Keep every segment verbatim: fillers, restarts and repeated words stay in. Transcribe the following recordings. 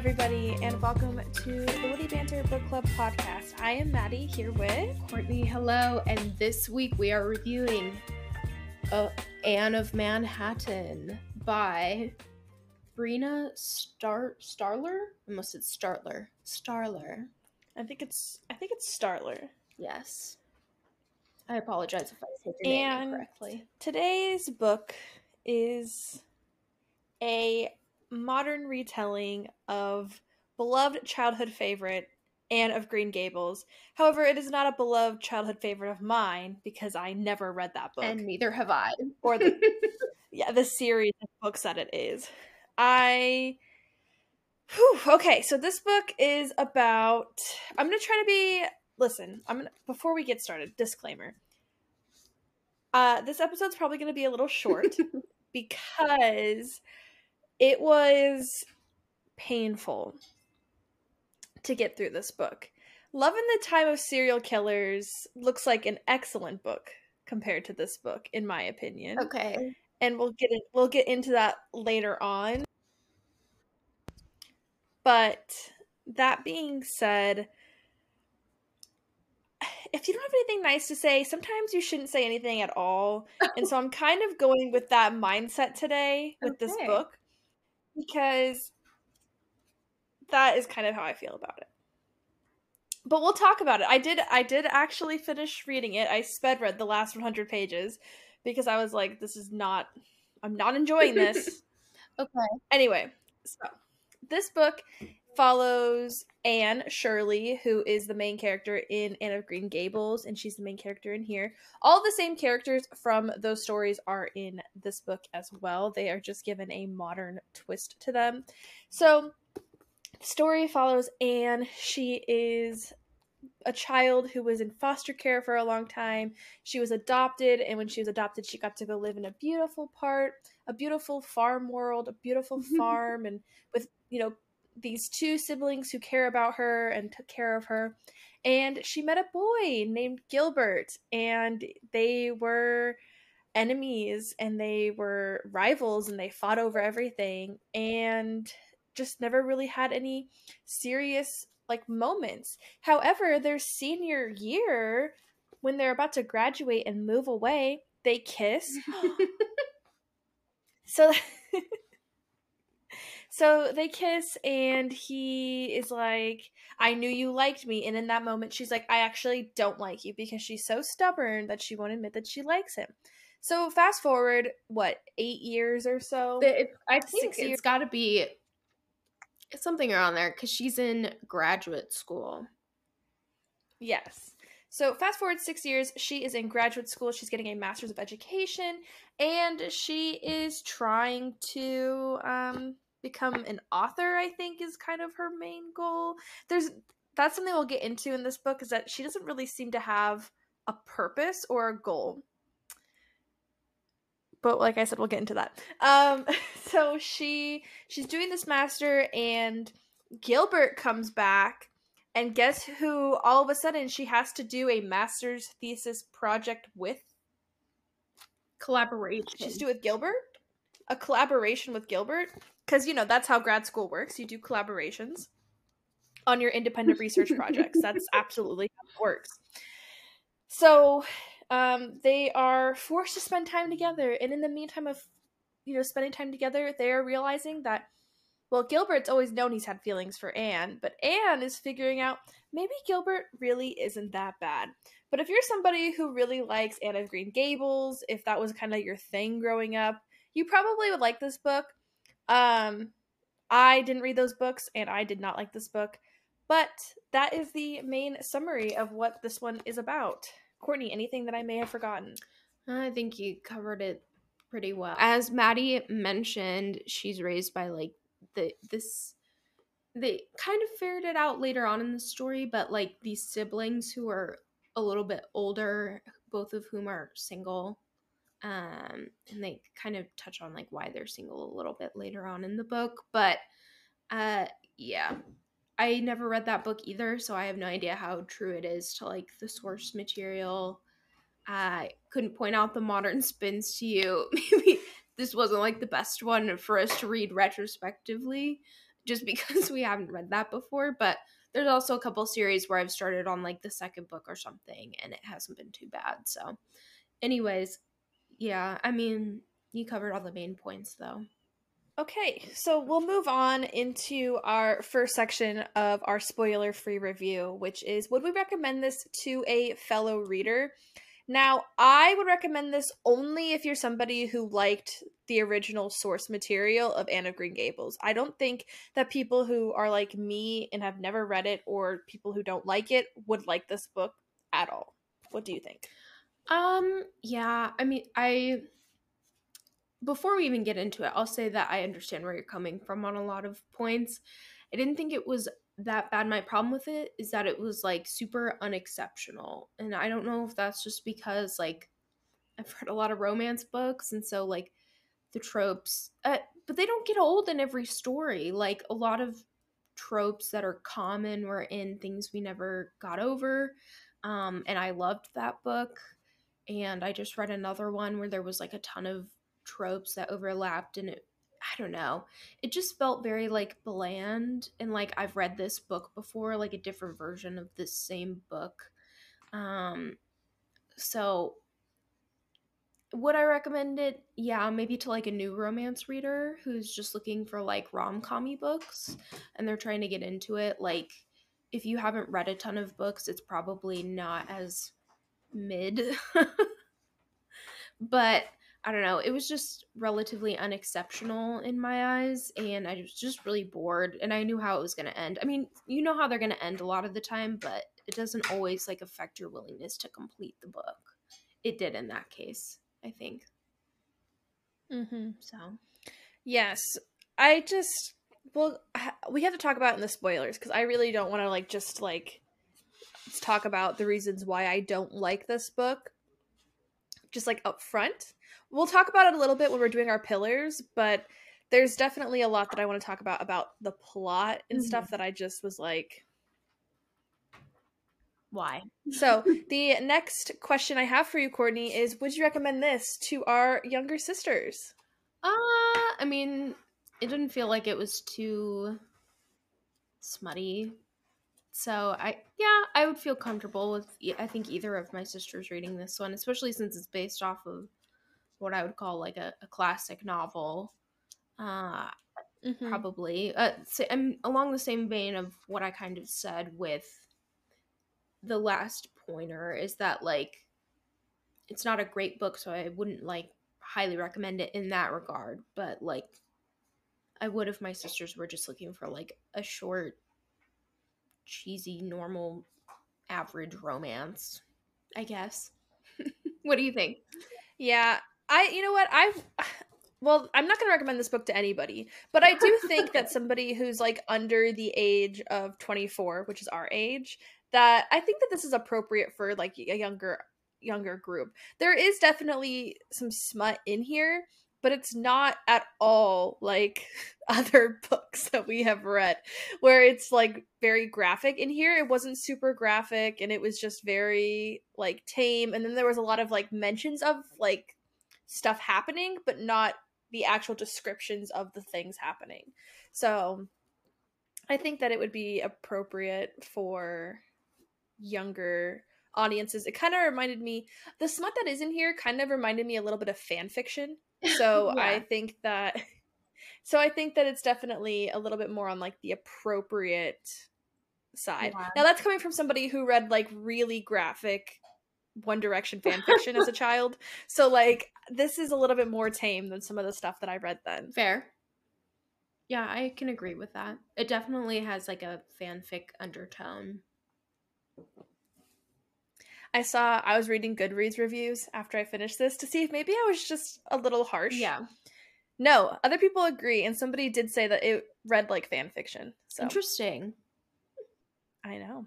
everybody, and welcome to the Witty Banter Book Club Podcast. I am Maddie, here with Courtney. Hello, and this week we are reviewing uh, Anne of Manhattan by Brina Star Starler. I must have said Starler. Starler. I think it's. I think it's Starler. Yes. I apologize if I said your name incorrectly. Today's book is a modern retelling of beloved childhood favorite Anne of Green Gables. However, it is not a beloved childhood favorite of mine because I never read that book. And neither have I. Or the yeah, the series of books that it is. I whew, okay, so this book is about I'm gonna try to be listen, I'm gonna before we get started, disclaimer. Uh this episode's probably gonna be a little short because it was painful to get through this book. Love in the Time of Serial Killers looks like an excellent book compared to this book, in my opinion. Okay. And we'll get in, we'll get into that later on. But that being said, if you don't have anything nice to say, sometimes you shouldn't say anything at all. And so I'm kind of going with that mindset today with okay. this book. Because that is kind of how I feel about it. But we'll talk about it. I did I did actually finish reading it. I sped read the last one hundred pages because I was like, this is not, I'm not enjoying this. Okay. Anyway, so this book follows Anne Shirley, who is the main character in Anne of Green Gables, and she's the main character in here. All the same characters from those stories are in this book as well. They are just given a modern twist to them. So the story follows Anne. She is a child who was in foster care for a long time. She was adopted, and when she was adopted, she got to go live in a beautiful part, a beautiful farm world, a beautiful farm, and with, you know, these two siblings who care about her and took care of her. And she met a boy named Gilbert, and they were enemies and they were rivals and they fought over everything and just never really had any serious like moments. However, their senior year, when they're about to graduate and move away, they kiss. so So they kiss, and he is like, I knew you liked me. And in that moment, she's like, I actually don't like you, because she's so stubborn that she won't admit that she likes him. So fast forward, what, eight years or so? It, I think it's got to be something around there because she's in graduate school. Yes. So fast forward six years, she is in graduate school. She's getting a master's of education, and she is trying to um, – become an author, I think, is kind of her main goal. There's that's something we'll get into in this book, is that she doesn't really seem to have a purpose or a goal. But like I said, we'll get into that. Um, so she she's doing this master, and Gilbert comes back, and guess who? All of a sudden, she has to do a master's thesis project with. Collaboration. She's doing with Gilbert. A collaboration with Gilbert. Because, you know, that's how grad school works. You do collaborations on your independent research projects. That's absolutely how it works. So um, they are forced to spend time together. And in the meantime of, you know, spending time together, they are realizing that, well, Gilbert's always known he's had feelings for Anne. But Anne is figuring out, maybe Gilbert really isn't that bad. But if you're somebody who really likes Anne of Green Gables, if that was kind of your thing growing up, you probably would like this book. Um, I didn't read those books, and I did not like this book, but that is the main summary of what this one is about. Courtney, anything that I may have forgotten? I think you covered it pretty well. As Maddie mentioned, she's raised by, like, the this, they kind of figured it out later on in the story, but, like, these siblings who are a little bit older, both of whom are single. Um, and they kind of touch on, like, why they're single a little bit later on in the book, but, uh, yeah, I never read that book either, so I have no idea how true it is to, like, the source material. I couldn't point out the modern spins to you. Maybe this wasn't, like, the best one for us to read retrospectively, just because we haven't read that before. But there's also a couple series where I've started on like the second book or something and it hasn't been too bad. So anyways, yeah, I mean, you covered all the main points though. Okay, so we'll move on into our first section of our spoiler-free review, which is, would we recommend this to a fellow reader? Now, I would recommend this only if you're somebody who liked the original source material of Anne of Green Gables. I don't think that people who are like me and have never read it, or people who don't like it, would like this book at all. What do you think? Um, yeah, I mean, I... Before we even get into it, I'll say that I understand where you're coming from on a lot of points. I didn't think it was that bad. My problem with it is that it was, like, super unexceptional. And I don't know if that's just because, like, I've read a lot of romance books. And so, like, the tropes. Uh, but they don't get old in every story. Like, a lot of tropes that are common were in Things We Never Got Over. Um, and I loved that book. And I just read another one where there was, like, a ton of tropes that overlapped, and it, I don't know, it just felt very like bland, and like I've read this book before, like a different version of this same book. Um so would I recommend it? Yeah, maybe to like a new romance reader who's just looking for like rom-com-y books and they're trying to get into it. Like, if you haven't read a ton of books, it's probably not as mid. But I don't know, it was just relatively unexceptional in my eyes, and I was just really bored, and I knew how it was going to end. I mean, you know how they're going to end a lot of the time, but it doesn't always, like, affect your willingness to complete the book. It did in that case, I think. Mm-hmm. So. Yes. I just, well, we have to talk about it in the spoilers, because I really don't want to, like, just, like, talk about the reasons why I don't like this book, just, like, up front. We'll talk about it a little bit when we're doing our pillars, but there's definitely a lot that I want to talk about, about the plot and mm-hmm. stuff that I just was like, why? So the next question I have for you, Courtney, is, would you recommend this to our younger sisters? Uh, I mean, it didn't feel like it was too smutty. So I, yeah, I would feel comfortable with, I think, either of my sisters reading this one, especially since it's based off of what I would call like a, a classic novel, uh, mm-hmm. probably. Uh, so I'm along the same vein of what I kind of said with the last pointer, is that like, it's not a great book, so I wouldn't like highly recommend it in that regard. But like, I would if my sisters were just looking for like a short, cheesy, normal, average romance, I guess. What do you think? Yeah. I, you know what, I've, well, I'm not going to recommend this book to anybody, but I do think that somebody who's like under the age of twenty-four, which is our age, that I think that this is appropriate for like a younger, younger group. There is definitely some smut in here, but it's not at all like other books that we have read where it's like very graphic. In here, it wasn't super graphic, and it was just very like tame. And then there was a lot of like mentions of like stuff happening, but not the actual descriptions of the things happening. So I think that it would be appropriate for younger audiences. It kind of reminded me, the smut that is in here kind of reminded me a little bit of fan fiction. So yeah. I think that so I think that it's definitely a little bit more on like the appropriate side. Yeah. Now that's coming from somebody who read like really graphic One Direction fan fiction as a child. So like this is a little bit more tame than some of the stuff that I read then. Fair. Yeah, I can agree with that. It definitely has like a fanfic undertone. I saw I was reading Goodreads reviews after I finished this to see if maybe I was just a little harsh. Yeah. No, other people agree, and somebody did say that it read like fan fiction. So interesting. I know.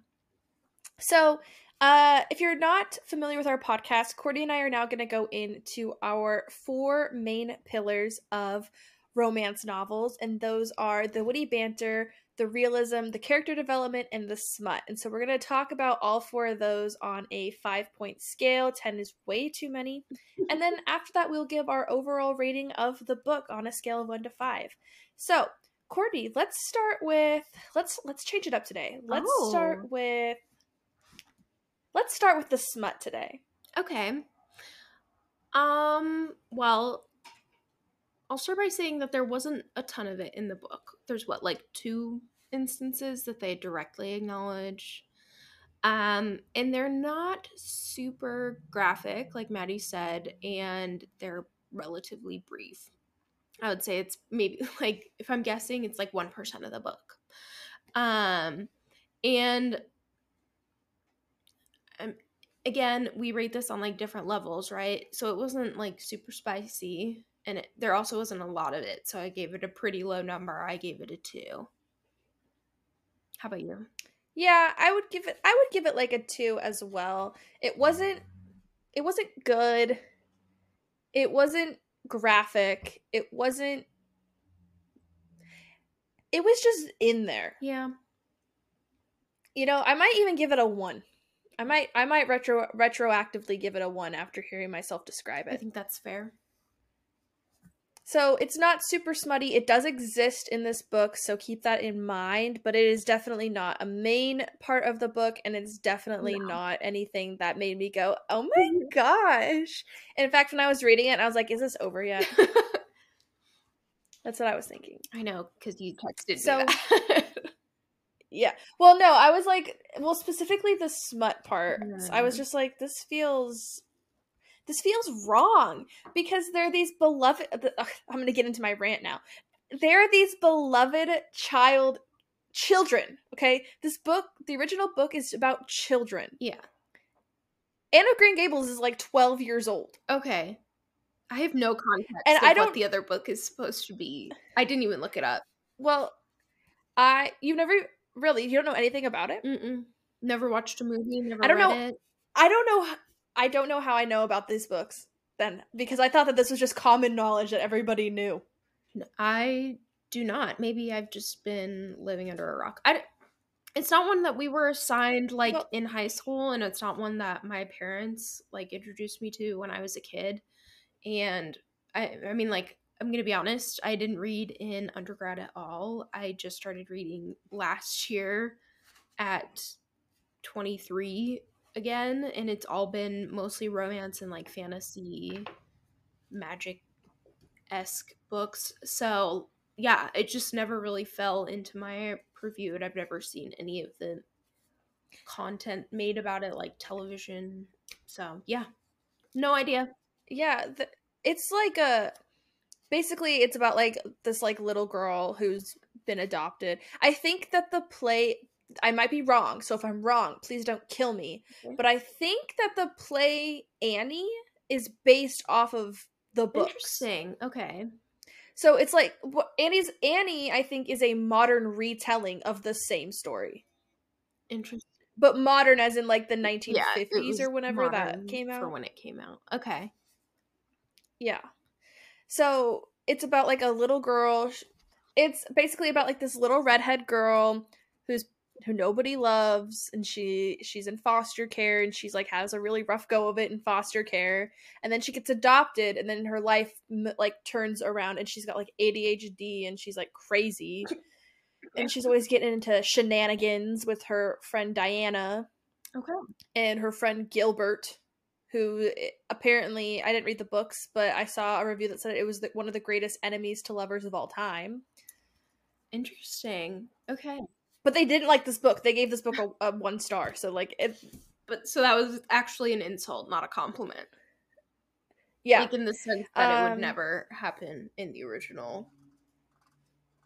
So Uh, if you're not familiar with our podcast, Courtney and I are now going to go into our four main pillars of romance novels, and those are the witty banter, the realism, the character development, and the smut. And so we're going to talk about all four of those on a five-point scale. ten is way too many. And then after that, we'll give our overall rating of the book on a scale of one to five. So Courtney, let's start with let's let's change it up today. Let's oh. start with let's start with the smut today. Okay. Um, well, I'll start by saying that there wasn't a ton of it in the book. There's what, like two instances that they directly acknowledge. Um, and they're not super graphic, like Maddie said, and they're relatively brief. I would say it's maybe like, if I'm guessing, it's like one percent of the book. Um, and um, again, we rate this on like different levels, right? So it wasn't like super spicy, and it, there also wasn't a lot of it. So I gave it a pretty low number. I gave it a two. How about you? Yeah, I would give it, I would give it like a two as well. It wasn't, it wasn't good. It wasn't graphic. It wasn't, it was just in there. Yeah. You know, I might even give it a one. I might, I might retro retroactively give it a one after hearing myself describe it. I think that's fair. So it's not super smutty. It does exist in this book, so keep that in mind. But it is definitely not a main part of the book, and it's definitely no. not anything that made me go, oh my gosh. And in fact, when I was reading it, I was like, is this over yet? That's what I was thinking. I know, because you texted so, me that. Yeah. Well, no, I was like, well, specifically the smut part. Yeah. So I was just like, this feels... This feels wrong because they're these beloved, ugh, I'm going to get into my rant now. They're these beloved child, children, okay? This book, the original book is about children. Yeah. Anne of Green Gables is like twelve years old. Okay. I have no context and of I don't, what the other book is supposed to be. I didn't even look it up. Well, I, you've never, really, you don't know anything about it? Mm-mm. Never watched a movie, never I don't read know, it. I don't know I don't know how I know about these books then, because I thought that this was just common knowledge that everybody knew. I do not. Maybe I've just been living under a rock. I, it's not one that we were assigned, like, well, in high school, and it's not one that my parents, like, introduced me to when I was a kid. And, I, I mean, like, I'm going to be honest, I didn't read in undergrad at all. I just started reading last year at twenty-three again, and it's all been mostly romance and like fantasy magic-esque books. So yeah, it just never really fell into my purview, and I've never seen any of the content made about it, like television. So yeah, no idea. Yeah, the, it's like a basically it's about like this like little girl who's been adopted. I think that the play I might be wrong, so if I'm wrong, please don't kill me. Okay. But I think that the play Annie is based off of the books. Interesting. Okay. So it's like Annie's Annie, I think, is a modern retelling of the same story. Interesting. But modern, as in like the nineteen fifties yeah, or whenever that came out. For when it came out. Okay. Yeah. So it's about like a little girl. It's basically about like this little redhead girl who's who nobody loves, and she she's in foster care, and she's like has a really rough go of it in foster care, and then she gets adopted, and then her life like turns around, and she's got like A D H D, and she's like crazy, and she's always getting into shenanigans with her friend Diana, okay, and her friend Gilbert, who apparently I didn't read the books, but I saw a review that said it was the, one of the greatest enemies to lovers of all time. Interesting. Okay. But they didn't like this book. They gave this book a, a one star. So, like, it. But so that was actually an insult, not a compliment. Yeah. Like, in the sense that um, it would never happen in the original.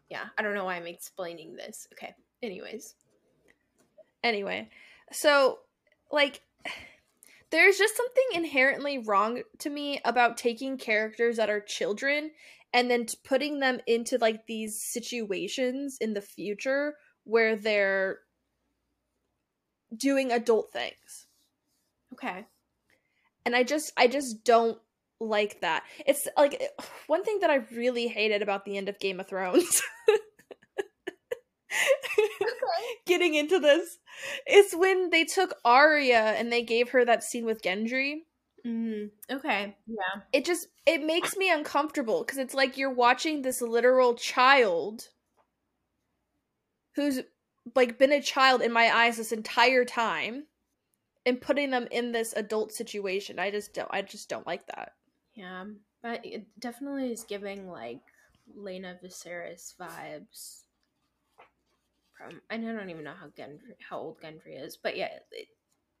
Yeah. I don't know why I'm explaining this. Okay. Anyways. Anyway. So, like, there's just something inherently wrong to me about taking characters that are children and then putting them into, like, these situations in the future where they're doing adult things. Okay. And I just, I just don't like that. It's like, one thing that I really hated about the end of Game of Thrones, getting into this, is when they took Arya and they gave her that scene with Gendry. Mm, okay. Yeah. It just, it makes me uncomfortable, because it's like you're watching this literal child who's like been a child in my eyes this entire time and putting them in this adult situation. I just don't I just don't like that. Yeah. But it definitely is giving like Lena Viserys vibes. From I don't even know how Gendry, how old Gendry is, but yeah, it,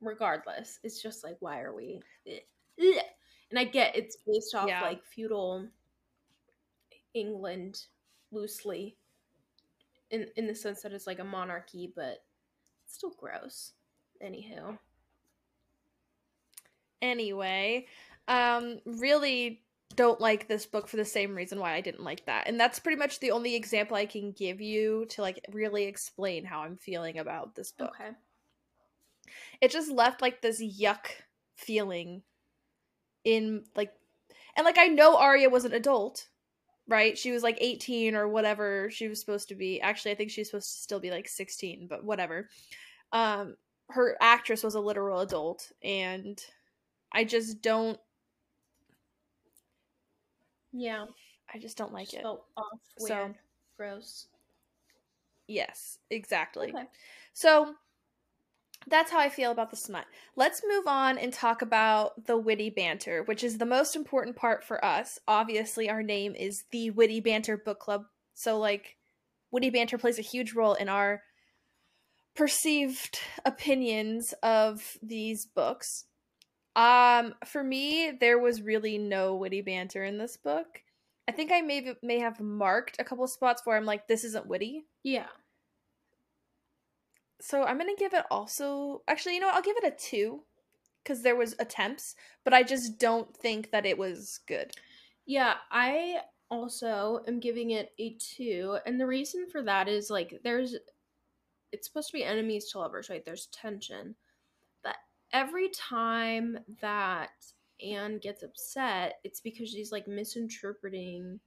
regardless, it's just like, why are we? And I get it's based off yeah. like feudal England loosely, in in the sense that it's like a monarchy, but it's still gross. Anywho. Anyway, um, really don't like this book for the same reason why I didn't like that. And that's pretty much the only example I can give you to like really explain how I'm feeling about this book. Okay. It just left like this yuck feeling in like, and like I know Arya was an adult, right? She was like eighteen or whatever she was supposed to be. Actually, I think she's supposed to still be like sixteen, but whatever. Um, her actress was a literal adult, and I just don't. Yeah, I just don't like just it. Felt off, weird, so gross. Yes, exactly. Okay. So that's how I feel about the smut. Let's move on and talk about the witty banter, which is the most important part for us. Obviously, our name is the Witty Banter Book Club, so like, witty banter plays a huge role in our perceived opinions of these books. Um, for me, there was really no witty banter in this book. I think I may may have marked a couple of spots where I'm like, this isn't witty. Yeah. So I'm going to give it also... Actually, you know what? I'll give it a two, because there was attempts, but I just don't think that it was good. Yeah, I also am giving it a two, and the reason for that is, like, there's... It's supposed to be enemies to lovers, right? There's tension. Every time that Anne gets upset, it's because she's, like, misinterpreting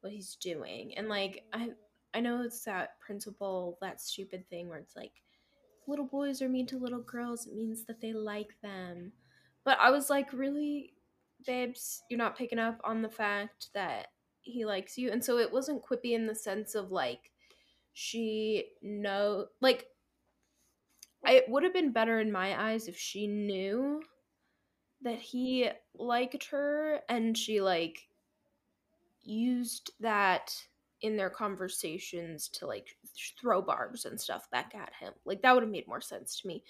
what he's doing. And, like, I I know it's that principle, that stupid thing where it's, like, little boys are mean to little girls. It means that they like them. But I was like, really, babes, you're not picking up on the fact that he likes you? And so it wasn't quippy in the sense of, like, she know, like, it would have been better in my eyes if she knew that he liked her and she, like, used that in their conversations to, like, throw barbs and stuff back at him. Like, that would have made more sense to me.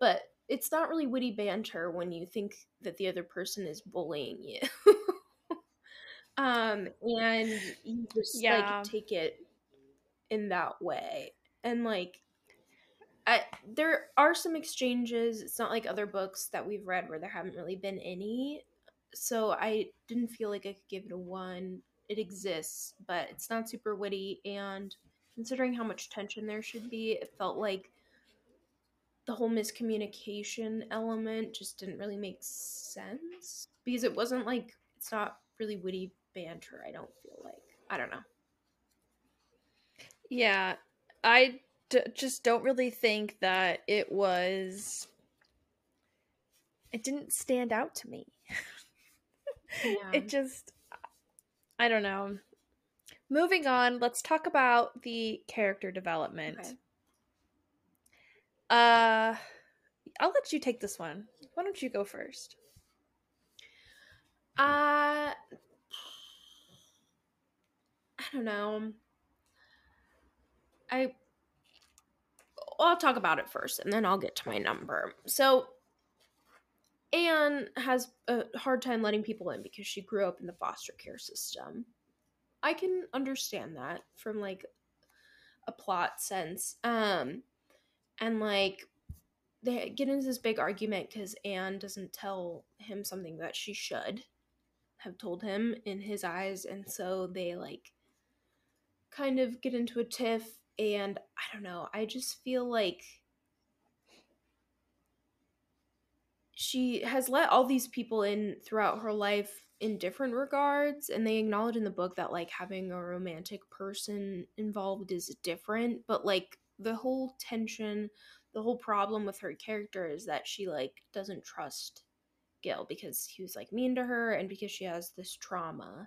But it's not really witty banter when you think that the other person is bullying you. um, and you just, yeah. like, take it in that way. And, like... I, there are some exchanges. It's not like other books that we've read where there haven't really been any. So I didn't feel like I could give it a one. It exists, but it's not super witty. And considering how much tension there should be, it felt like the whole miscommunication element just didn't really make sense. Because it wasn't like, it's not really witty banter, I don't feel like. I don't know. Yeah, I... D- just don't really think that it was, it didn't stand out to me. Yeah. It just, I don't know. Moving on, let's talk about the character development. Okay. Uh, I'll let you take this one. Why don't you go first? Uh, I don't know. I... I'll talk about it first, and then I'll get to my number. So, Anne has a hard time letting people in because she grew up in the foster care system. I can understand that from, like, a plot sense. Um, and, like, they get into this big argument because Anne doesn't tell him something that she should have told him in his eyes, and so they, like, kind of get into a tiff. And I don't know, I just feel like she has let all these people in throughout her life in different regards, and they acknowledge in the book that, like, having a romantic person involved is different, but, like, the whole tension, the whole problem with her character is that she, like, doesn't trust Gil because he was, like, mean to her and because she has this trauma.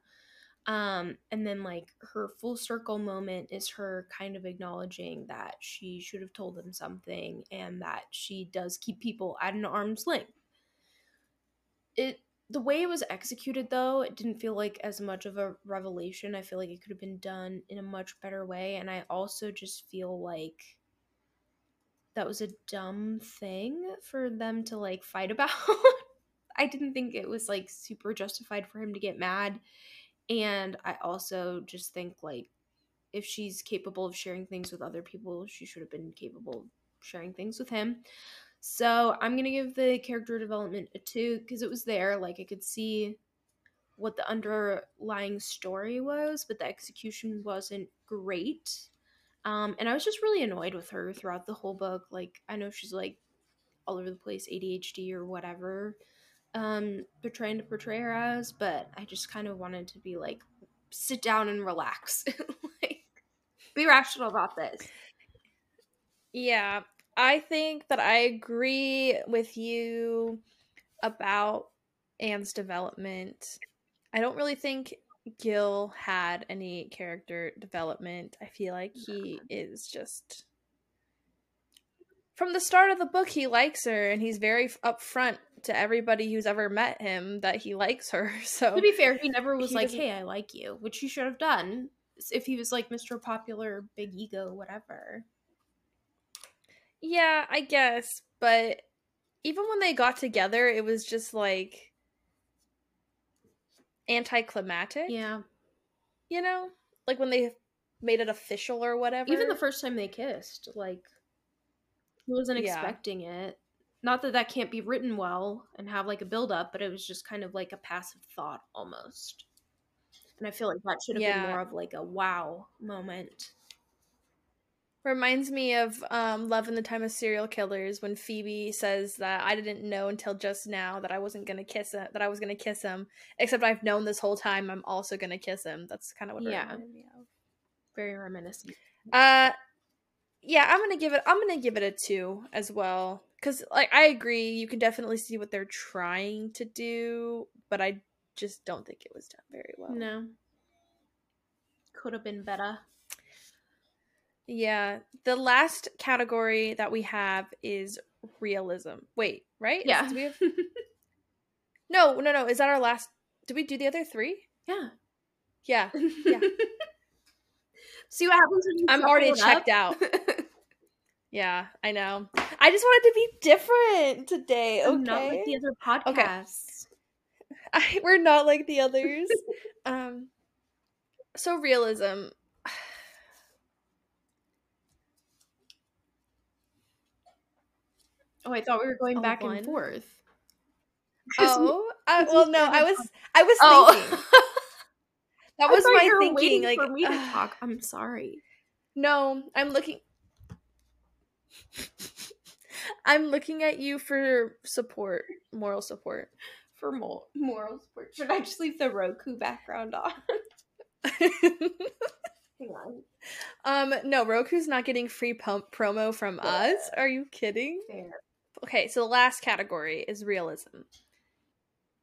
Um, and then, like, her full circle moment is her kind of acknowledging that she should have told them something and that she does keep people at an arm's length. It the way it was executed, though, it didn't feel like as much of a revelation. I feel like it could have been done in a much better way. And I also just feel like that was a dumb thing for them to, like, fight about. I didn't think it was, like, super justified for him to get mad. And I also just think, like, if she's capable of sharing things with other people, she should have been capable of sharing things with him. So I'm going to give the character development a two because it was there. Like, I could see what the underlying story was, but the execution wasn't great. Um, and I was just really annoyed with her throughout the whole book. Like, I know she's, like, all over the place, A D H D or whatever. Um, they're trying to portray her as, but I just kind of wanted to be like, sit down and relax. Like, be rational about this. Yeah, I think that I agree with you about Anne's development. I don't really think Gil had any character development. I feel like he is just... From the start of the book, he likes her, and he's very upfront to everybody who's ever met him that he likes her. So to be fair, he never was he like, doesn't... hey, I like you, which he should have done if he was like Mister Popular, big ego, whatever. Yeah, I guess. But even when they got together, it was just like anticlimactic. Yeah. You know? Like when they made it official or whatever. Even the first time they kissed, like, he wasn't yeah. expecting it. Not that that can't be written well and have, like, a build-up, but it was just kind of, like, a passive thought almost. And I feel like that should have yeah. been more of, like, a wow moment. Reminds me of um, Love in the Time of Serial Killers when Phoebe says that I didn't know until just now that I wasn't going to kiss him, that I was going to kiss him, except I've known this whole time I'm also going to kiss him. That's kind of what it yeah. reminded me of. Very reminiscent. Uh, yeah, I'm going to give it, I'm going to give it a two as well. Because, like, I agree, you can definitely see what they're trying to do, but I just don't think it was done very well. No. Could have been better. Yeah. The last category that we have is realism. Wait, right? Yeah. Is, we have... no, no, no. Is that our last? Did we do the other three? Yeah. Yeah. Yeah. See what happens when you I'm already checked out. Yeah, I know. I just wanted to be different today, okay? I'm not like the other podcasts. Okay. I, we're not like the others. um, so realism. Oh, I thought we were going oh, back one. and forth. Oh, I, well, no, I was, I was oh. thinking. That was my thinking. Waiting like, for me to uh, talk. I'm sorry. No, I'm looking. I'm looking at you for support, moral support. For mo- moral support. Should I just leave the Roku background on? Hang on. Um, no, Roku's not getting free pump promo from yeah. us. Are you kidding? Fair. Okay, so the last category is realism.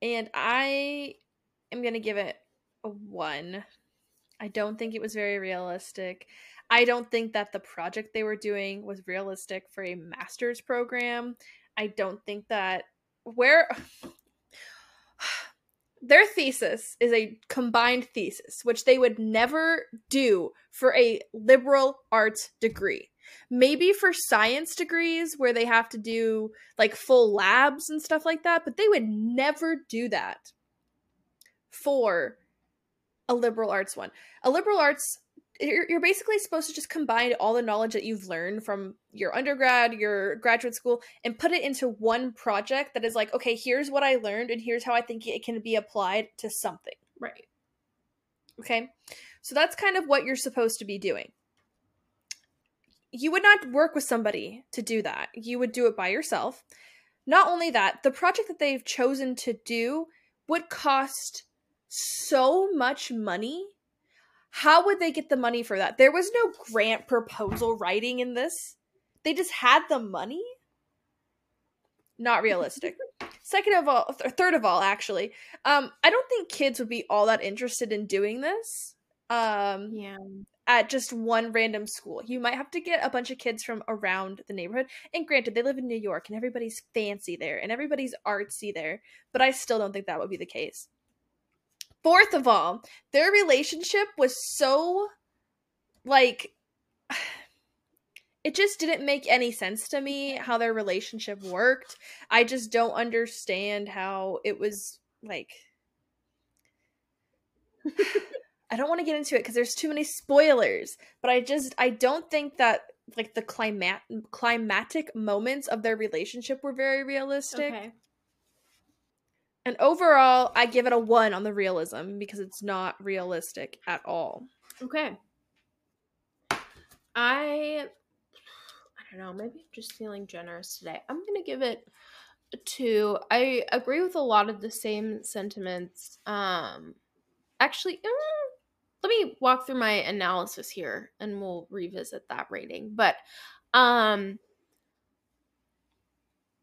And I am going to give it a one. I don't think it was very realistic. I don't think that the project they were doing was realistic for a master's program. I don't think that where their thesis is a combined thesis, which they would never do for a liberal arts degree. Maybe for science degrees where they have to do like full labs and stuff like that, but they would never do that for a liberal arts one. A liberal arts You're basically supposed to just combine all the knowledge that you've learned from your undergrad, your graduate school, and put it into one project that is like, okay, here's what I learned, and here's how I think it can be applied to something. Right. Okay? So that's kind of what you're supposed to be doing. You would not work with somebody to do that. You would do it by yourself. Not only that, the project that they've chosen to do would cost so much money. How would they get the money for that? There was no grant proposal writing in this. They just had the money. Not realistic. Second of all, or third of all, actually, um, I don't think kids would be all that interested in doing this. Um, yeah. At just one random school, you might have to get a bunch of kids from around the neighborhood. And granted, they live in New York, and everybody's fancy there, and everybody's artsy there. But I still don't think that would be the case. Fourth of all, their relationship was so, like, it just didn't make any sense to me how their relationship worked. I just don't understand how it was, like, I don't want to get into it because there's too many spoilers, but I just, I don't think that, like, the climat- climatic moments of their relationship were very realistic. Okay. And overall, I give it a one on the realism because it's not realistic at all. Okay. I... I don't know, maybe I'm just feeling generous today. I'm going to give it a two. I agree with a lot of the same sentiments. Um, actually, let me walk through my analysis here and we'll revisit that rating. But um,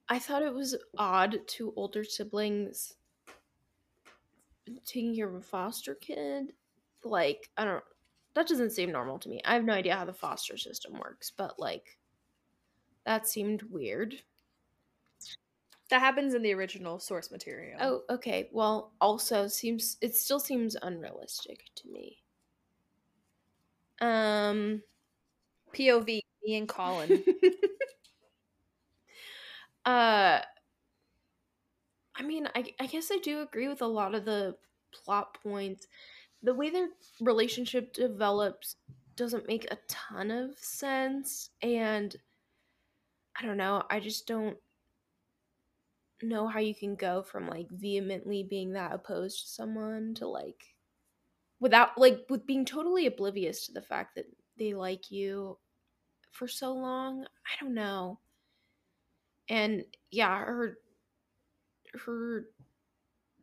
I thought it was odd to older siblings taking care of a foster kid. Like, I don't, that doesn't seem normal to me. I have no idea how the foster system works, but like, that seemed weird. That happens in the original source material. Oh, okay. Well, also seems it still seems unrealistic to me. Um, P O V, me and Colin. uh, I mean, I I guess I do agree with a lot of the plot points. The way their relationship develops doesn't make a ton of sense, and I don't know. I just don't know how you can go from, like, vehemently being that opposed to someone to, like, without, like, with being totally oblivious to the fact that they like you for so long. I don't know. And, yeah, her, her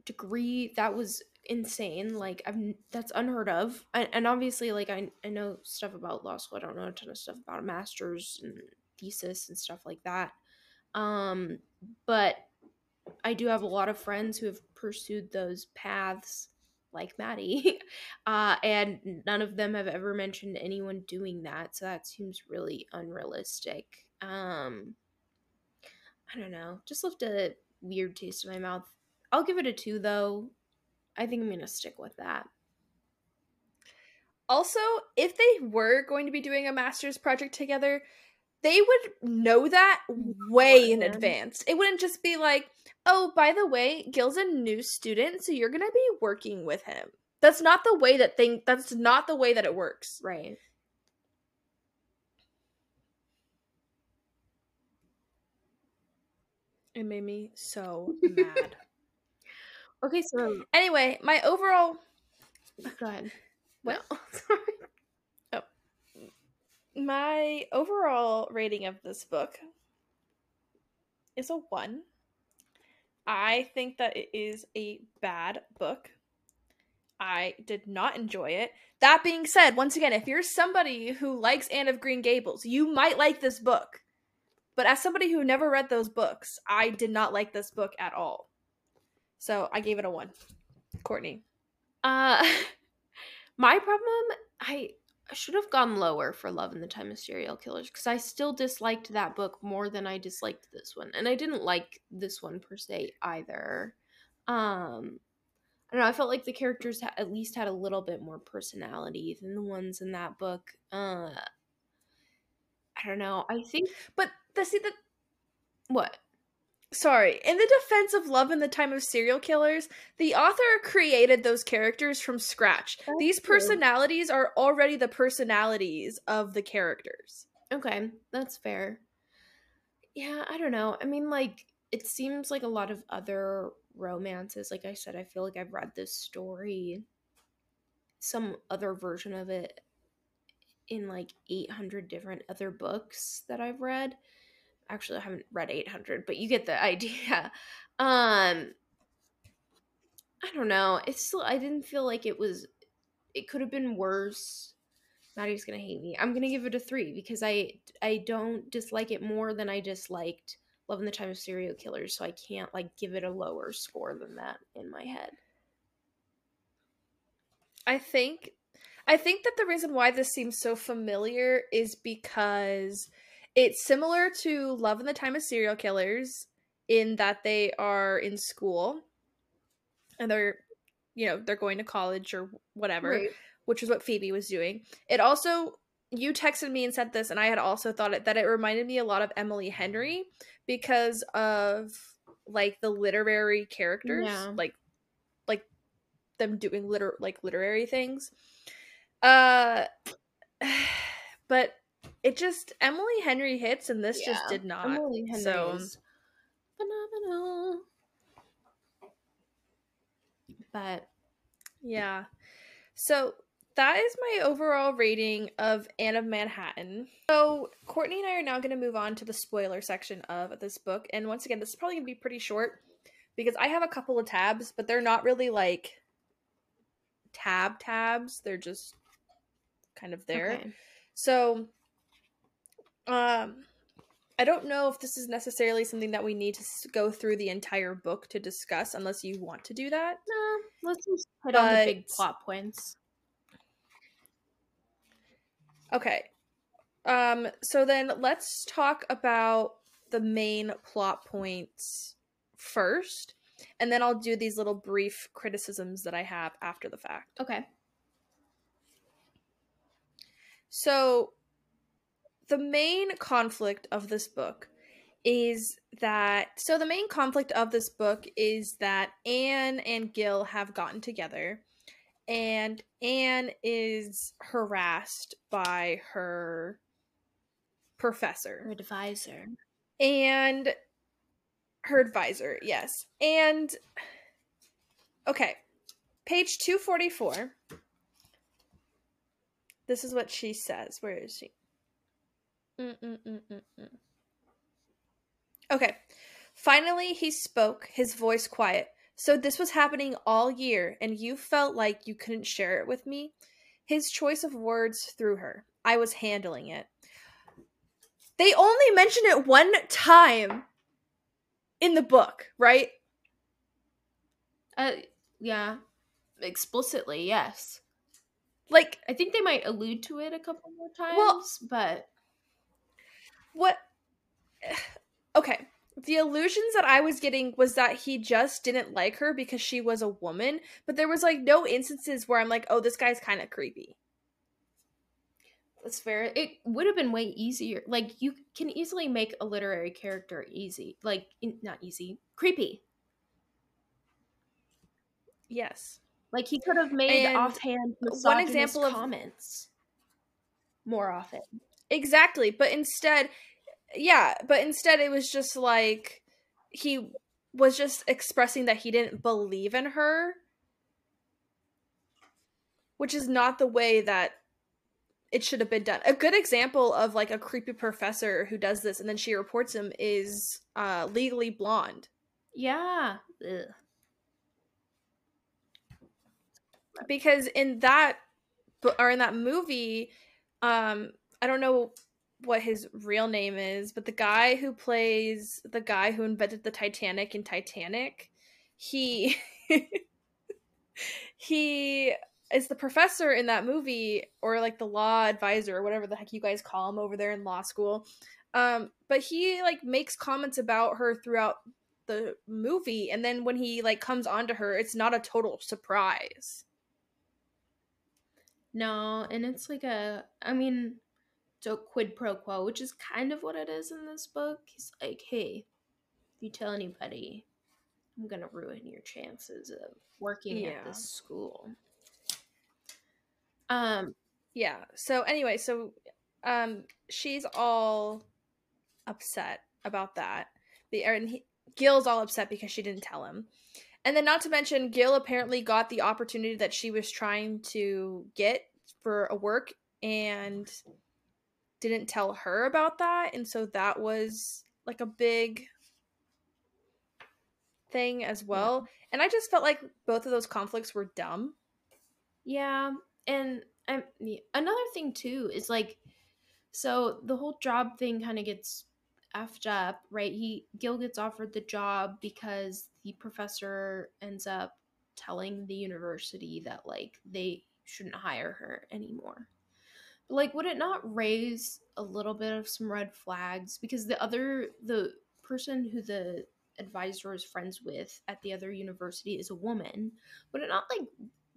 degree, that was insane. Like, I'm, that's unheard of. And, and obviously, like, I, I know stuff about law school. I don't know a ton of stuff about a master's and thesis and stuff like that, um but I do have a lot of friends who have pursued those paths, like Maddie, uh and none of them have ever mentioned anyone doing that, so that seems really unrealistic. um I don't know, just left a weird taste in my mouth. I'll give it a two though. I think I'm gonna stick with that. Also, if they were going to be doing a master's project together, they would know that way in advance. It wouldn't just be like, oh, by the way, Gil's a new student, so you're going to be working with him. That's not the way that thing, that's not the way that it works. Right. It made me so mad. Okay, so. Anyway, my overall. Go ahead. Well, no. Sorry. My overall rating of this book is a one. I think that it is a bad book. I did not enjoy it. That being said, once again, if you're somebody who likes Anne of Green Gables, you might like this book. But as somebody who never read those books, I did not like this book at all. So I gave it a one. Courtney. Uh, my problem, I... I should have gone lower for Love in the Time of Serial Killers because I still disliked that book more than I disliked this one. And I didn't like this one per se either. Um, I don't know. I felt like the characters ha- at least had a little bit more personality than the ones in that book. Uh, I don't know. I think... But the... See, the... What? Sorry. In the defense of Love in the Time of Serial Killers, the author created those characters from scratch. That's These personalities true. Are already the personalities of the characters. Okay, that's fair. Yeah, I don't know. I mean, like, it seems like a lot of other romances. Like I said, I feel like I've read this story, some other version of it, in like eight hundred different other books that I've read. Actually, I haven't read eight hundred, but you get the idea. Um, I don't know. It's still, I didn't feel like it was, it could have been worse. Maddie's going to hate me. I'm going to give it a three because I, I don't dislike it more than I disliked Love in the Time of Serial Killers, so I can't, like, give it a lower score than that in my head. I think I think that the reason why this seems so familiar is because it's similar to Love in the Time of Serial Killers in that they are in school and they're, you know, they're going to college or whatever, right. Which is what Phoebe was doing. It also, you texted me and said this, and I had also thought it, that it reminded me a lot of Emily Henry because of, like, the literary characters, yeah. like, like them doing liter- like literary things. Uh, but it just, Emily Henry hits, and this yeah. just did not. Emily Henry so. is phenomenal. But, yeah. So, that is my overall rating of Anne of Manhattan. So, Courtney and I are now going to move on to the spoiler section of this book. And once again, this is probably going to be pretty short because I have a couple of tabs, but they're not really, like, tab tabs. They're just kind of there. Okay. So, um, I don't know if this is necessarily something that we need to go through the entire book to discuss unless you want to do that. No, let's just hit on the big plot points. Okay, um, so then let's talk about the main plot points first, and then I'll do these little brief criticisms that I have after the fact. Okay. So, the main conflict of this book is that... So, the main conflict of this book is that Anne and Gil have gotten together, and Anne is harassed by her professor. Her advisor. And her advisor, yes. And, okay, page two forty-four. This is what she says. Where is she? Mm-mm-mm-mm-mm. Okay. Finally, he spoke, his voice quiet. So this was happening all year, and you felt like you couldn't share it with me? His choice of words threw her. I was handling it. They only mention it one time in the book, right? Uh, yeah. Explicitly, yes. Like, I think they might allude to it a couple more times, well, but... What? Okay. The illusions that I was getting was that he just didn't like her because she was a woman, but there was, like, no instances where I'm like, oh, this guy's kind of creepy. That's fair. It would have been way easier. Like, you can easily make a literary character easy. Like, in- not easy. Creepy. Yes. Like, he could have made and offhand one example of comments more often. Exactly, but instead... Yeah, but instead it was just, like, he was just expressing that he didn't believe in her, which is not the way that it should have been done. A good example of, like, a creepy professor who does this and then she reports him is uh, Legally Blonde. Yeah. Ugh. Because in that, or in that movie, um, I don't know... what his real name is, but the guy who plays the guy who invented the Titanic in Titanic, he he is the professor in that movie, or like the law advisor or whatever the heck you guys call him over there in law school, um but he like makes comments about her throughout the movie, and then when he like comes onto her, it's not a total surprise. No, and it's like a I mean So quid pro quo, which is kind of what it is in this book. He's like, hey, if you tell anybody, I'm going to ruin your chances of working yeah. at this school. Um, yeah. So anyway, so um, she's all upset about that. And he, Gil's all upset because she didn't tell him. And then not to mention, Gil apparently got the opportunity that she was trying to get for a work and... didn't tell her about that, and so that was like a big thing as well. Yeah. And I just felt like both of those conflicts were dumb. Yeah, and um, another thing too is like, so the whole job thing kind of gets effed up, right? He Gil gets offered the job because the professor ends up telling the university that, like, they shouldn't hire her anymore. But, like, would it not raise a little bit of some red flags? Because the other, the person who the advisor is friends with at the other university is a woman. Would it not, like,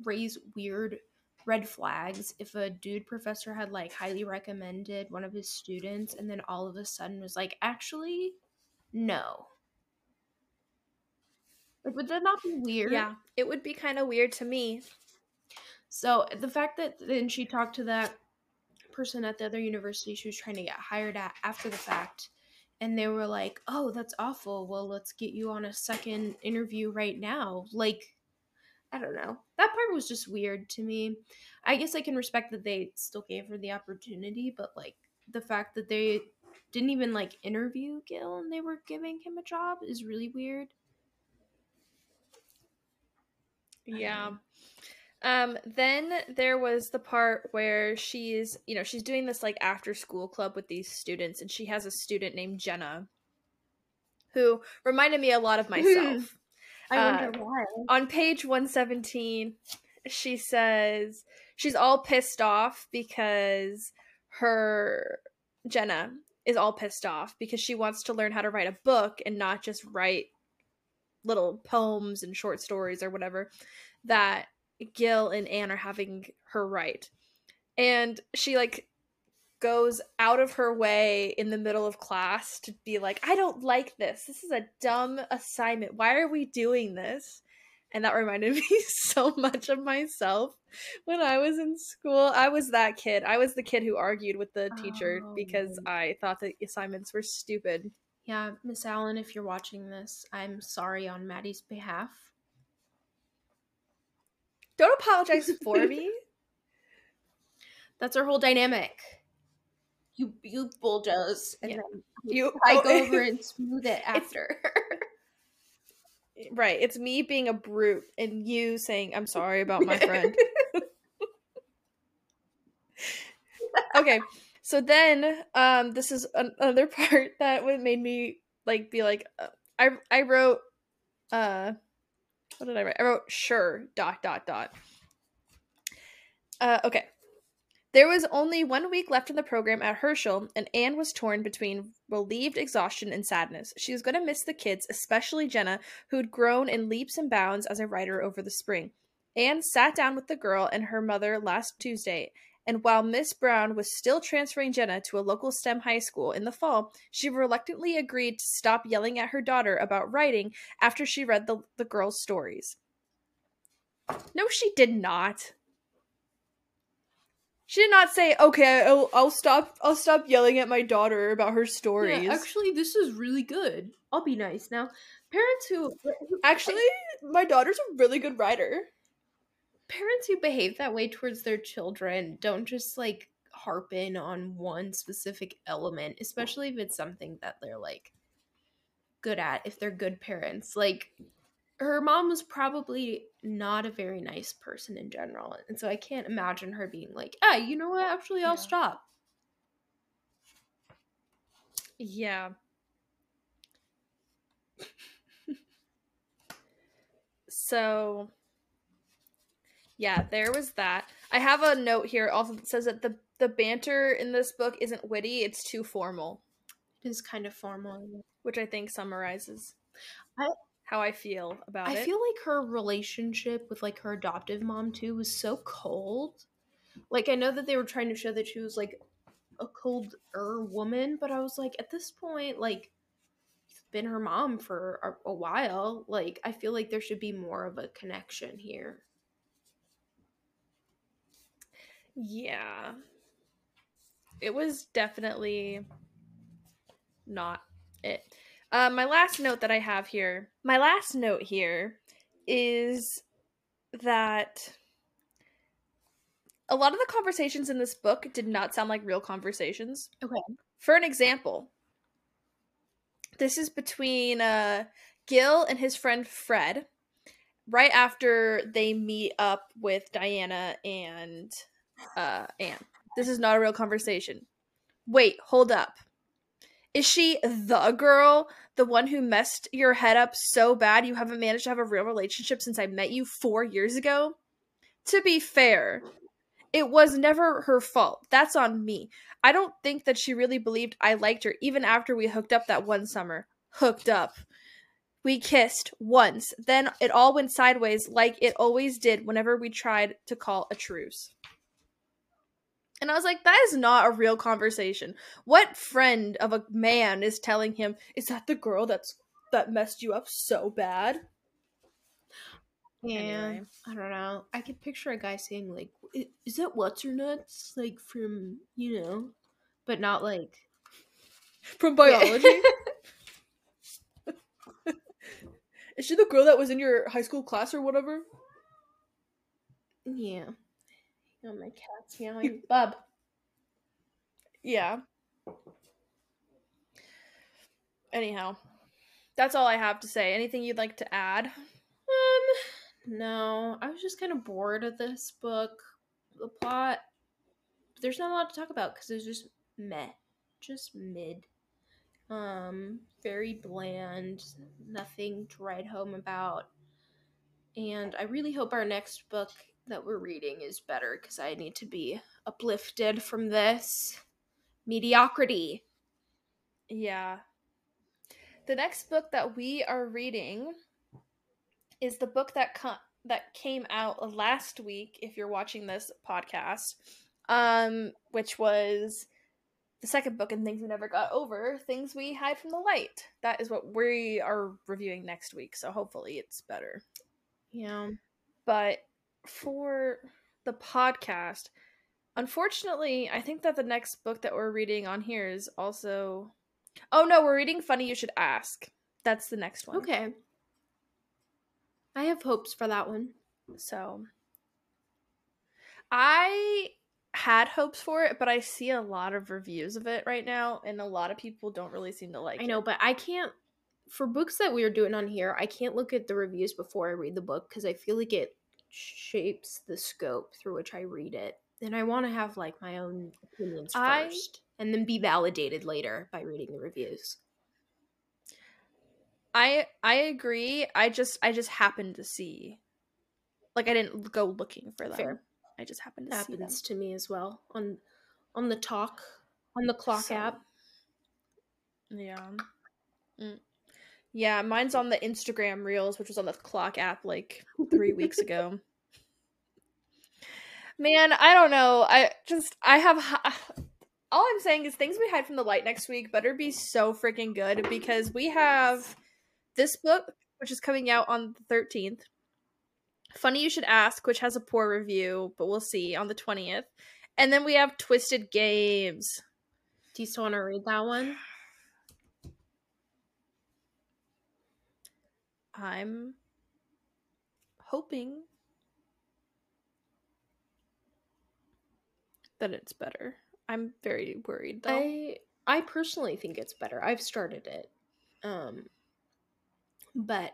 raise weird red flags if a dude professor had, like, highly recommended one of his students and then all of a sudden was like, actually, no? Like, would that not be weird? Yeah, it would be kind of weird to me. So the fact that then she talked to that person at the other university she was trying to get hired at after the fact, and they were like, oh, that's awful, well, let's get you on a second interview right now. Like, I don't know. That part was just weird to me. I guess I can respect that they still gave her the opportunity, but, like, the fact that they didn't even, like, interview Gil and they were giving him a job is really weird. Yeah. Um, then there was the part where she's, you know, she's doing this, like, after school club with these students, and she has a student named Jenna who reminded me a lot of myself. I wonder uh, why. On page one seventeen, she says she's all pissed off because her Jenna is all pissed off because she wants to learn how to write a book and not just write little poems and short stories or whatever that Gil and Anne are having her write. And she, like, goes out of her way in the middle of class to be like, I don't like this. This is a dumb assignment. Why are we doing this? And that reminded me so much of myself when I was in school. I was that kid. I was the kid who argued with the teacher oh. because I thought the assignments were stupid. Yeah, Miss Allen, if you're watching this, I'm sorry on Maddie's behalf. Don't apologize for me. That's our whole dynamic. You you bulldoze and yeah. then you I go over and smooth it after. Right. It's me being a brute and you saying, I'm sorry about my friend. Okay. So then um, this is another part that made me, like, be like, uh, I, I wrote, uh, what did I write? I wrote, sure, dot, dot, dot. Uh, okay. There was only one week left in the program at Herschel, and Anne was torn between relieved exhaustion and sadness. She was going to miss the kids, especially Jenna, who'd grown in leaps and bounds as a writer over the spring. Anne sat down with the girl and her mother last Tuesday, and while Miss Brown was still transferring Jenna to a local STEM high school in the fall, she reluctantly agreed to stop yelling at her daughter about writing after she read the, the girl's stories. No, she did not. She did not say, okay, I'll, I'll stop I'll stop yelling at my daughter about her stories. Yeah, actually, this is really good. I'll be nice now. Parents who... Actually, my daughter's a really good writer. Parents who behave that way towards their children don't just, like, harp in on one specific element, especially if it's something that they're, like, good at, if they're good parents. Like, her mom was probably not a very nice person in general. And so I can't imagine her being like, ah, you know what? Actually, I'll yeah. stop. Yeah. So, yeah, there was that. I have a note here also that says that the, the banter in this book isn't witty. It's too formal. It is kind of formal. Which I think summarizes. I... how I feel about I it. I feel like her relationship with, like, her adoptive mom, too, was so cold. Like, I know that they were trying to show that she was, like, a colder woman, but I was like, at this point, like, you've been her mom for a, a while. Like, I feel like there should be more of a connection here. Yeah. It was definitely not it. Uh, my last note that I have here, my last note here is that a lot of the conversations in this book did not sound like real conversations. Okay. For an example, this is between uh, Gil and his friend Fred, right after they meet up with Diana and uh, Anne. This is not a real conversation. Wait, hold up. Is she the girl, the one who messed your head up so bad you haven't managed to have a real relationship since I met you four years ago? To be fair, it was never her fault. That's on me. I don't think that she really believed I liked her, even after we hooked up that one summer. Hooked up. We kissed once. Then it all went sideways like it always did whenever we tried to call a truce. And I was like, that is not a real conversation. What friend of a man is telling him, is that the girl that's that messed you up so bad? Yeah, anyway. I don't know. I could picture a guy saying, like, is that What's Her Nuts? Like, from, you know, but not, like, from biology? Is she the girl that was in your high school class or whatever? Yeah. Oh, my cat's meowing. Bub. Yeah. Anyhow, that's all I have to say. Anything you'd like to add? Um, no. I was just kind of bored of this book. The plot, there's not a lot to talk about because it's just meh. Just mid. Um, very bland. Nothing to write home about. And I really hope our next book that we're reading is better, because I need to be uplifted from this mediocrity. Yeah. The next book that we are reading is the book that co- that came out last week, if you're watching this podcast, um, which was the second book in Things We Never Got Over, Things We Hide From The Light. That is what we are reviewing next week, so hopefully it's better. Yeah. But for the podcast, unfortunately, I think that the next book that we're reading on here is also... Oh, no, we're reading Funny You Should Ask. That's the next one. Okay. I have hopes for that one. So, I had hopes for it, but I see a lot of reviews of it right now, and a lot of people don't really seem to like it. I know, it. But I can't... For books that we are doing on here, I can't look at the reviews before I read the book, because I feel like it shapes the scope through which I read it. And I want to have, like, my own opinions I, first. And then be validated later by reading the reviews. I I agree. I just I just happened to see. Like, I didn't go looking for them. Fair. I just happened to Happens see them. Happens to me as well. On, on the talk. On the clock so, app. Yeah. Mm. Yeah, mine's on the Instagram Reels, which was on the clock app like three weeks ago. Man, I don't know. I just, I have, all I'm saying is Things We Hide From The Light next week better be so freaking good, because we have this book, which is coming out on the thirteenth. Funny You Should Ask, which has a poor review, but we'll see, on the twentieth. And then we have Twisted Games. Do you still want to read that one? I'm hoping that it's better. I'm very worried, though. I I personally think it's better. I've started it. Um, but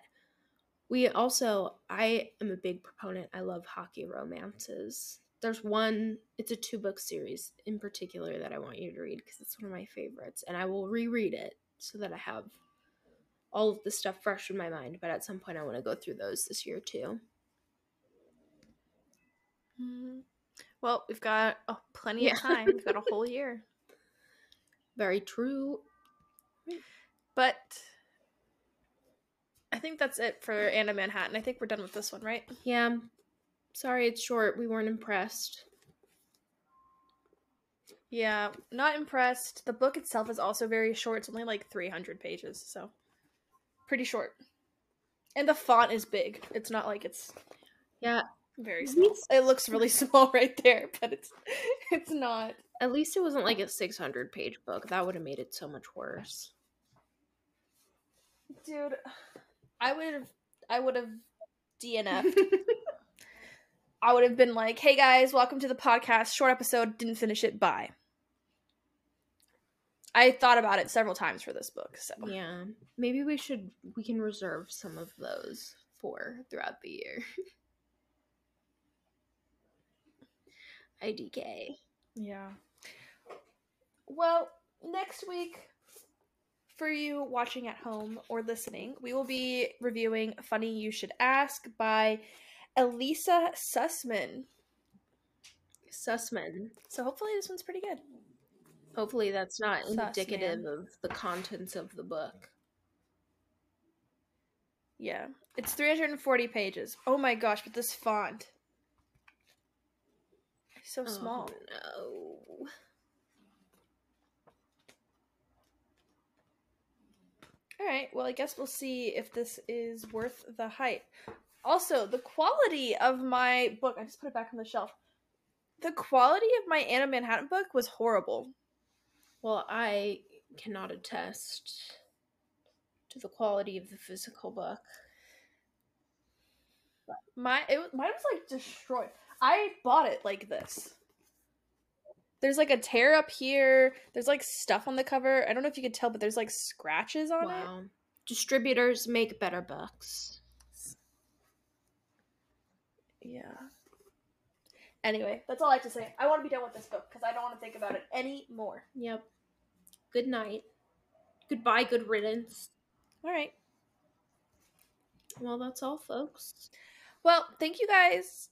we also, I am a big proponent. I love hockey romances. There's one, it's a two-book series in particular that I want you to read, because it's one of my favorites. And I will reread it so that I have all of the stuff fresh in my mind, but at some point I want to go through those this year too. Well, we've got oh, plenty yeah. of time. We've got a whole year. Very true. But I think that's it for Anne of Manhattan. I think we're done with this one, right? Yeah. Sorry it's short. We weren't impressed. Yeah, not impressed. The book itself is also very short. It's only like three hundred pages, so... pretty short. And the font is big. It's not like it's yeah, very small. It looks really small right there, but it's it's not. At least it wasn't like a six hundred page book. That would have made it so much worse. Dude, I would have I would have D N F'd. I would have been like, "Hey guys, welcome to the podcast. Short episode, didn't finish it. Bye." I thought about it several times for this book, so. Yeah. Maybe we should, we can reserve some of those for throughout the year. I D K. Yeah. Well, next week For you watching at home or listening, we will be reviewing Funny You Should Ask by Elisa Sussman. Sussman. So hopefully this one's pretty good. Hopefully that's not Suss, indicative man. of the contents of the book. Yeah. It's three hundred forty pages. Oh my gosh, but this font. It's so oh, small. No. All right, well, I guess we'll see if this is worth the hype. Also, the quality of my book, I just put it back on the shelf. The quality of my Anne of Manhattan book was horrible. Well, I cannot attest to the quality of the physical book. My it, mine was, like, destroyed. I bought it like this. There's, like, a tear up here. There's, like, stuff on the cover. I don't know if you could tell, but there's, like, scratches on wow. it. Distributors make better books. Yeah. Anyway, that's all I have to say. I want to be done with this book because I don't want to think about it anymore. Yep. Good night. Goodbye, good riddance. All right. Well, that's all, folks. Well, thank you guys.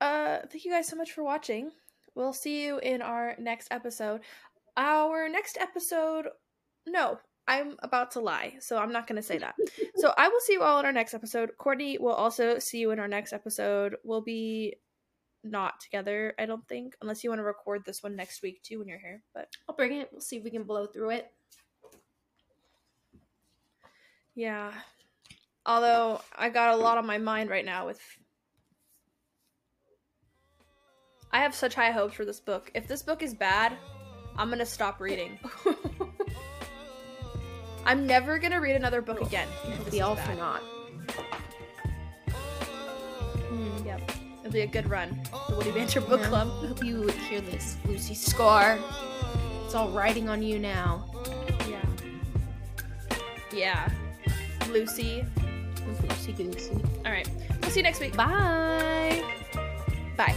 Uh, thank you guys so much for watching. We'll see you in our next episode. Our next episode... No, I'm about to lie, so I'm not going to say that. So I will see you all in our next episode. Courtney will also see you in our next episode. We'll be not together, I don't think, unless you want to record this one next week, too, when you're here. But I'll bring it. We'll see if we can blow through it. Yeah. Although, I got a lot on my mind right now with... I have such high hopes for this book. If this book is bad, I'm gonna stop reading. I'm never gonna read another book again. It'll be all for naught. Mm, yep. It'll be a good run. The Witty Banter Book yeah. Club. I hope you hear this, Lucy Scar. It's all riding on you now. Yeah. Yeah. Lucy. Lucy Goosey. Alright. We'll see you next week. Bye. Bye.